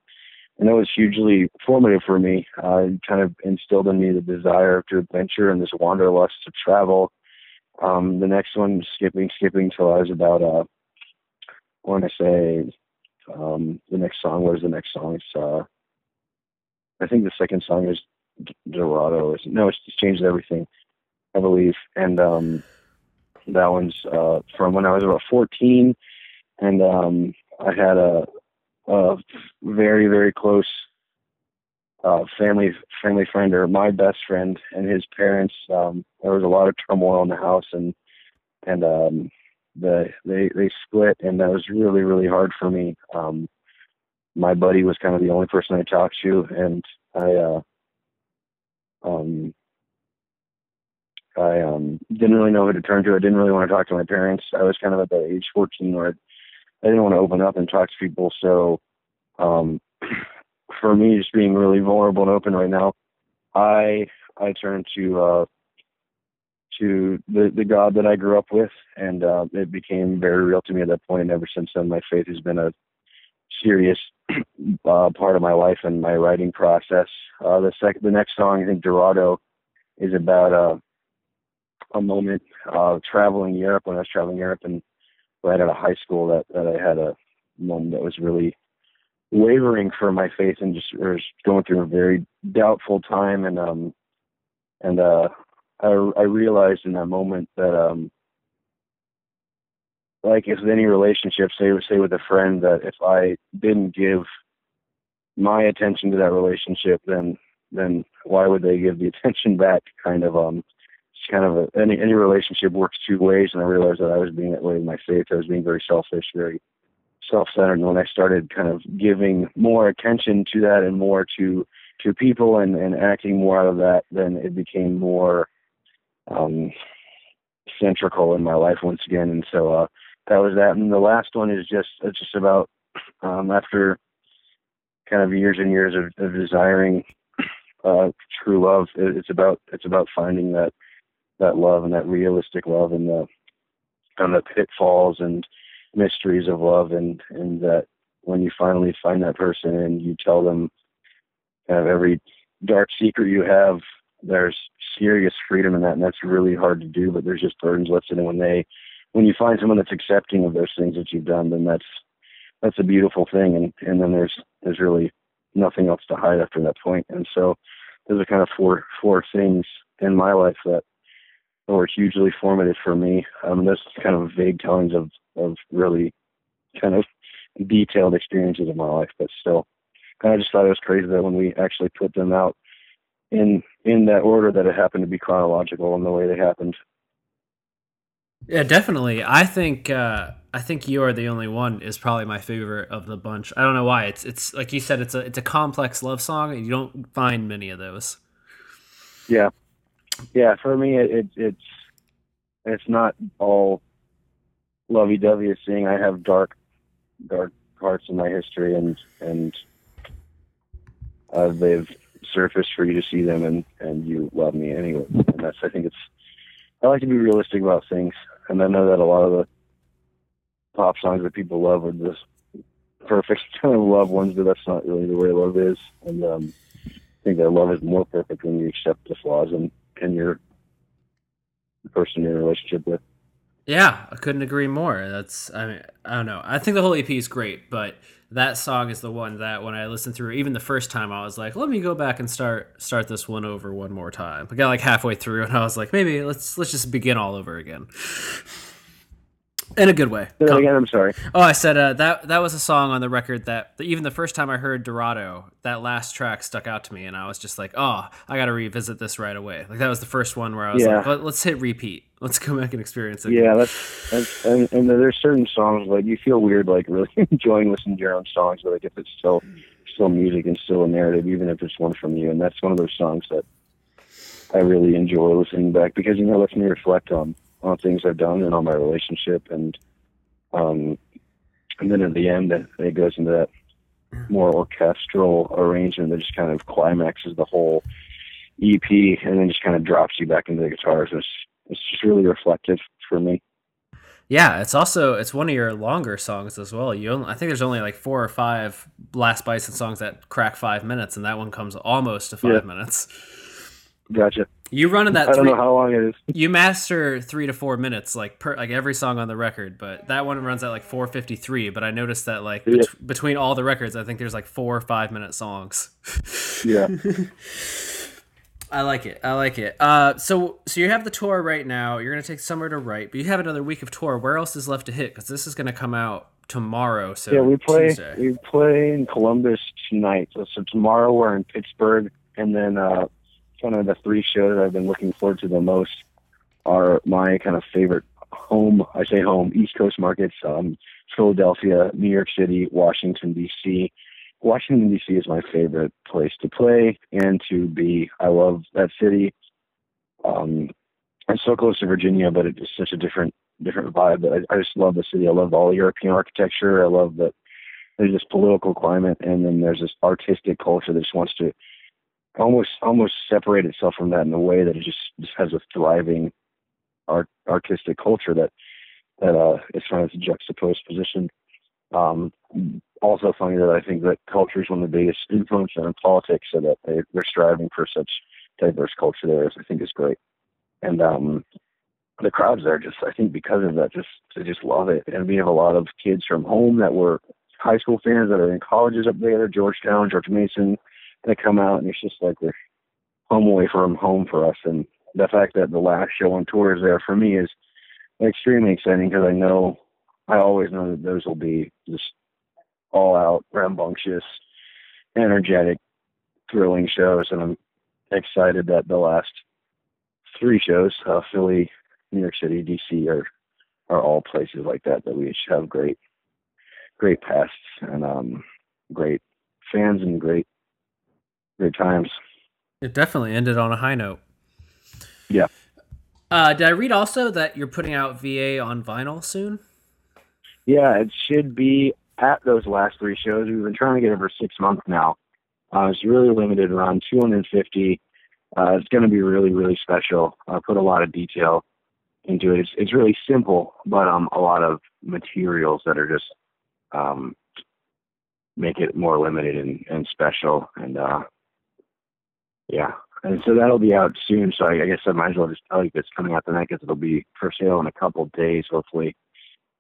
and that was hugely formative for me. Uh, it kind of instilled in me the desire to adventure and this wanderlust to travel. Um, the next one, skipping, skipping, till I was about uh, I want to say um, the next song. What is the next song? It's uh, I think the second song is Dorado. No, it's changed everything, I believe. And um, that one's uh, from when I was about fourteen, and um, I had a, a very, very close uh, family family friend, or my best friend, and his parents. Um, there was a lot of turmoil in the house, and and um, the they they split, and that was really, really hard for me. Um, my buddy was kind of the only person I talked to, and I. Uh, Um, I um, didn't really know who to turn to. I didn't really want to talk to my parents. I was kind of at that age, fourteen, where I didn't want to open up and talk to people. So um, for me, just being really vulnerable and open right now, I I turned to uh, to the, the God that I grew up with, and uh, it became very real to me at that point. And ever since then, my faith has been a serious uh, part of my life and my writing process. Uh, the sec- the next song, I think Dorado, is about uh, a moment uh, traveling Europe, when I was traveling Europe and right out of high school, that, that I had a moment that was really wavering for my faith, and just was going through a very doubtful time. And um, and uh, I, I realized in that moment that um, like if any relationship, say, say with a friend, that if I didn't give my attention to that relationship, then then why would they give the attention back? Kind of um, it's kind of a, any any relationship works two ways, and I realized that I was being that way in my faith. I was being very selfish, very self-centered. And when I started kind of giving more attention to that and more to to people and, and acting more out of that, then it became more um, centrical in my life once again. And so uh, that was that. And the last one is just it's just about um, after. kind of years and years of, of desiring uh, true love. It, it's about it's about finding that that love, and that realistic love, and the and the pitfalls and mysteries of love, and and that when you finally find that person and you tell them kind of every dark secret you have, there's serious freedom in that, and that's really hard to do. But there's just burdens left in it. When they when you find someone that's accepting of those things that you've done, then that's that's a beautiful thing. And, and then there's, there's really nothing else to hide after that point. And so those are kind of four, four things in my life that were hugely formative for me. Um, those kind of vague tellings of, of really kind of detailed experiences of my life, but still, I just thought it was crazy that when we actually put them out in, in that order, that it happened to be chronological in the way they happened. Yeah, definitely. I think uh, I think You Are the Only One is probably my favorite of the bunch. I don't know why. It's it's like you said, it's a it's a complex love song, and you don't find many of those. Yeah, yeah. For me, it, it it's it's not all lovey-dovey. Seeing I have dark dark parts in my history, and and uh, they've surfaced for you to see them, and, and you love me anyway. And that's I think it's. I like to be realistic about things, and I know that a lot of the pop songs that people love are just perfect kind of love ones, but that's not really the way love is. And um, I think that love is more perfect when you accept the flaws in, in your person you're in a relationship with. Yeah, I couldn't agree more. That's I mean, I don't know. I think the whole E P is great, but that song is the one that when I listened through, even the first time, I was like, let me go back and start start this one over one more time. I got like halfway through and I was like, maybe let's let's just begin all over again. In a good way. No, again, I'm sorry. Oh, I said uh, that that was a song on the record that even the first time I heard Dorado, that last track stuck out to me, and I was just like, oh, I got to revisit this right away. Like that was the first one where I was yeah. like, Let, let's hit repeat. Let's go back and experience it. Yeah, that's, that's and, and there's certain songs like you feel weird like really enjoying listening to your own songs, but like if it's still still music and still a narrative, even if it's one from you, and that's one of those songs that I really enjoy listening back because you know it lets me reflect on. on things I've done and on my relationship. And um, and then at the end, it goes into that more orchestral arrangement that just kind of climaxes the whole E P and then just kind of drops you back into the guitars. It's, it's just really reflective for me. Yeah, it's also, it's one of your longer songs as well. You only, I think there's only like four or five Last Bison songs that crack five minutes, and that one comes almost to five yeah. minutes. Gotcha. You run in that. I don't three, know how long it is. You master three to four minutes, like per, like every song on the record. But that one runs at like four fifty three. But I noticed that like yeah. bet- between all the records, I think there's like four or five minute songs. Yeah. I like it. I like it. Uh, so so you have the tour right now. You're gonna take summer to write, but you have another week of tour. Where else is left to hit? Because this is gonna come out tomorrow. So yeah, we play Tuesday. we play in Columbus tonight. So, so tomorrow we're in Pittsburgh, and then. Uh, One of the three shows I've been looking forward to the most are my kind of favorite home, I say home, East Coast markets, um, Philadelphia, New York City, Washington, D C. Washington, D C is my favorite place to play and to be. I love that city. Um, I'm so close to Virginia, but it's such a different different vibe. But I, I just love the city. I love all European architecture. I love that there's this political climate, and then there's this artistic culture that just wants to almost almost separate itself from that in a way that it just, just has a thriving art, artistic culture that that uh, is kind of juxtaposed position. Um, also funny that I think that culture is one of the biggest influences on politics, so that they, they're striving for such diverse culture there, I think is great. And um, the crowds there, just I think because of that, just they just love it. And we have a lot of kids from home that were high school fans that are in colleges up there, Georgetown, George Mason, they come out, and it's just like they're home away from home for us. And the fact that the last show on tour is there for me is extremely exciting because I know, I always know that those will be just all-out, rambunctious, energetic, thrilling shows. And I'm excited that the last three shows, uh, Philly, New York City, D C, are are all places like that that we have great, great pasts and um, great fans and great Great times. It definitely ended on a high note. Yeah. Uh, did I read also that you're putting out V A on vinyl soon? Yeah, it should be at those last three shows. We've been trying to get it for six months now. Uh, it's really limited, around two hundred fifty. Uh, it's going to be really, really special. I put a lot of detail into it. It's, it's really simple, but um, a lot of materials that are just um, make it more limited and, and special and. Uh, Yeah, and so that'll be out soon, so I, I guess I might as well just tell you it's coming out tonight because it'll be for sale in a couple of days, hopefully.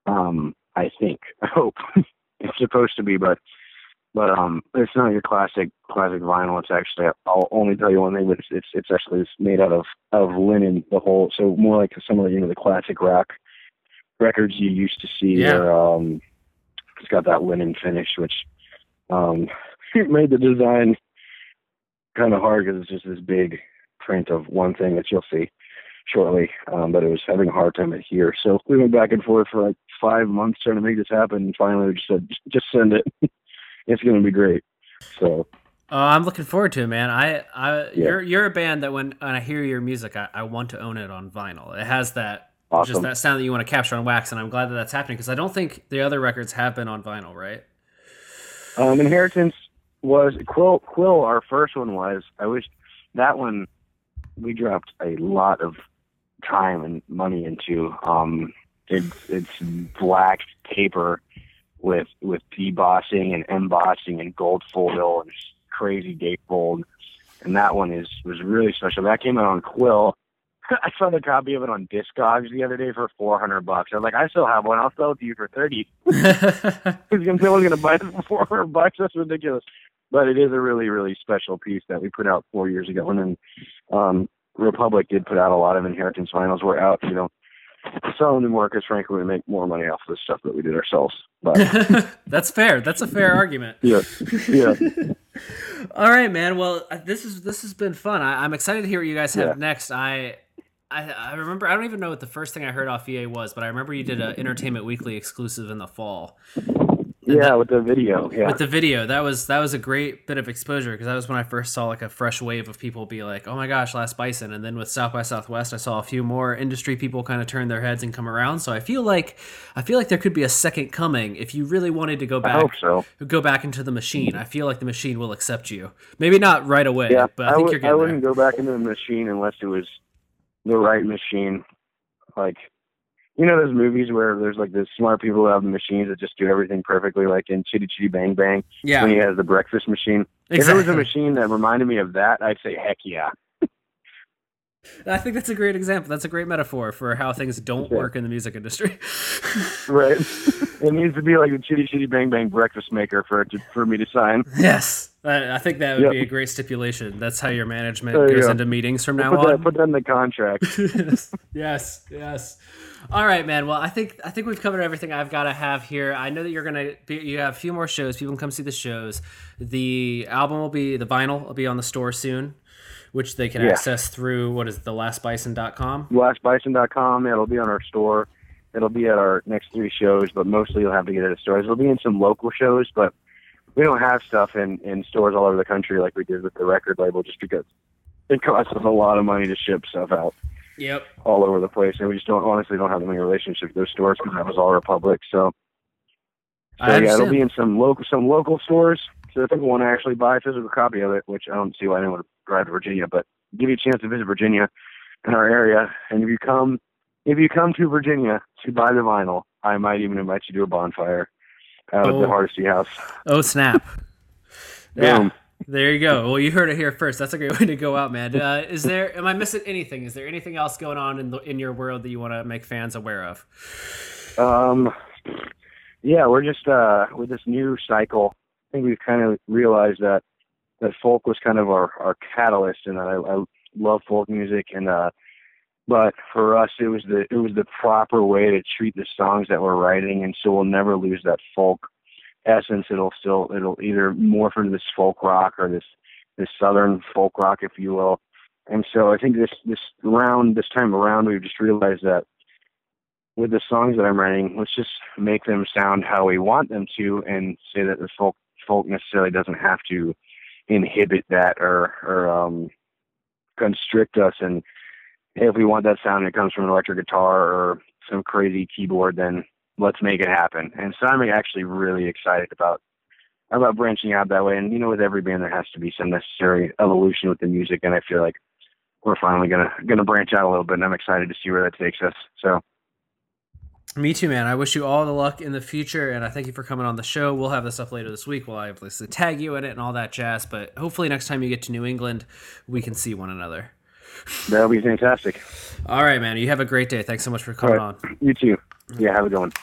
Um, I think, I hope. It's supposed to be, but but um, it's not your classic classic vinyl. It's actually, I'll only tell you one thing, but it's it's, it's actually it's made out of, of linen, the whole, so more like some of the, you know, the classic rock records you used to see. Yeah. Where, um, it's got that linen finish, which um, made the design kind of hard because it's just this big print of one thing that you'll see shortly, um, but it was having a hard time adhere. So we went back and forth for like five months trying to make this happen, and finally we just said, just send it. It's going to be great. So uh, I'm looking forward to it, man. I, I, yeah. you're you're a band that when, when I hear your music, I, I want to own it on vinyl. It has that awesome. Just that sound that you want to capture on wax, and I'm glad that that's happening because I don't think the other records have been on vinyl, right? Um, Inheritance. Was Quill, Quill, our first one was, I wish that one we dropped a lot of time and money into. Um, it, it's black paper with with debossing and embossing and gold foil and crazy gatefold. And that one is was really special. That came out on Quill. I found a copy of it on Discogs the other day for four hundred bucks. I was like, I still have one. I'll sell it to you for thirty. Because no one's going to buy this for four hundred bucks. That's ridiculous. But it is a really, really special piece that we put out four years ago. And then um, Republic did put out a lot of Inheritance vinyls. We're out, you know, selling them more because, frankly, we make more money off of the stuff that we did ourselves. But that's fair. That's a fair argument. Yeah. Yeah. All right, man. Well, this is this has been fun. I, I'm excited to hear what you guys have yeah. next. I. I, I remember, I don't even know what the first thing I heard off E A was, but I remember you did an Entertainment Weekly exclusive in the fall. And yeah, that, with the video. Yeah, with the video. That was that was a great bit of exposure because that was when I first saw like a fresh wave of people be like, oh my gosh, Last Bison. And then with South by Southwest, I saw a few more industry people kind of turn their heads and come around. So I feel like I feel like there could be a second coming if you really wanted to go back. I hope so. Go back into the machine. I feel like the machine will accept you. Maybe not right away, yeah, but I, I think w- you're getting I wouldn't there. go back into the machine unless it was the right machine. Like, you know those movies where there's like the smart people who have the machines that just do everything perfectly, like in Chitty Chitty Bang Bang, yeah, when he has the breakfast machine. Exactly. If there was a machine that reminded me of that, I'd say heck yeah. I think that's a great example. That's a great metaphor for how things don't okay. work in the music industry. Right. It needs to be like the Chitty Chitty Bang Bang breakfast maker for to, for me to sign. Yes. I, I think that would yep. be a great stipulation. That's how your management there goes you into meetings from now we'll put on. That, put that in the contract. Yes. Yes. Yes. All right, man. Well, I think I think we've covered everything I've got to have here. I know that you're gonna be, you have a few more shows. People can come see the shows. The album will be the vinyl will be on the store soon, which they can yeah. access through, what is it, the last bison dot com? the last bison dot com. It'll be on our store. It'll be at our next three shows, but mostly you'll have to get it at stores. It'll be in some local shows, but we don't have stuff in, in stores all over the country like we did with the record label just because it costs us a lot of money to ship stuff out yep. all over the place. And we just don't honestly don't have that many relationships with those stores because that was all Republic. So, so yeah, it'll be in some local some local stores. So if people want to actually buy a physical copy of it, which I don't see why anyone would drive to Virginia, but give you a chance to visit Virginia in our area. And if you come if you come to Virginia to buy the vinyl, I might even invite you to a bonfire out oh. at the Hardesty house. Oh, snap. Boom. Yeah. There you go. Well, you heard it here first. That's a great way to go out, man. Uh, is there? Am I missing anything? Is there anything else going on in the, in your world that you want to make fans aware of? Um, yeah, we're just uh, with this new cycle. I think we've kind of realized that that folk was kind of our, our catalyst, and I, I love folk music. And uh, but for us, it was the it was the proper way to treat the songs that we're writing, and so we'll never lose that folk essence. It'll still it'll either morph into this folk rock or this this southern folk rock, if you will. And so I think this this round this time around, we've just realized that with the songs that I'm writing, let's just make them sound how we want them to, and say that the folk folk necessarily doesn't have to inhibit that or, or um, constrict us. And if we want that sound that comes from an electric guitar or some crazy keyboard, then let's make it happen. And so I'm actually really excited about about branching out that way. And, you know, with every band, there has to be some necessary evolution with the music. And I feel like we're finally going to going to branch out a little bit, and I'm excited to see where that takes us. So. Me too, man. I wish you all the luck in the future, and I thank you for coming on the show. We'll have this up later this week. We'll obviously tag you in it and all that jazz, but hopefully next time you get to New England, we can see one another. That'll be fantastic. All right, man. You have a great day. Thanks so much for coming right. on. You too. Yeah, have a good one.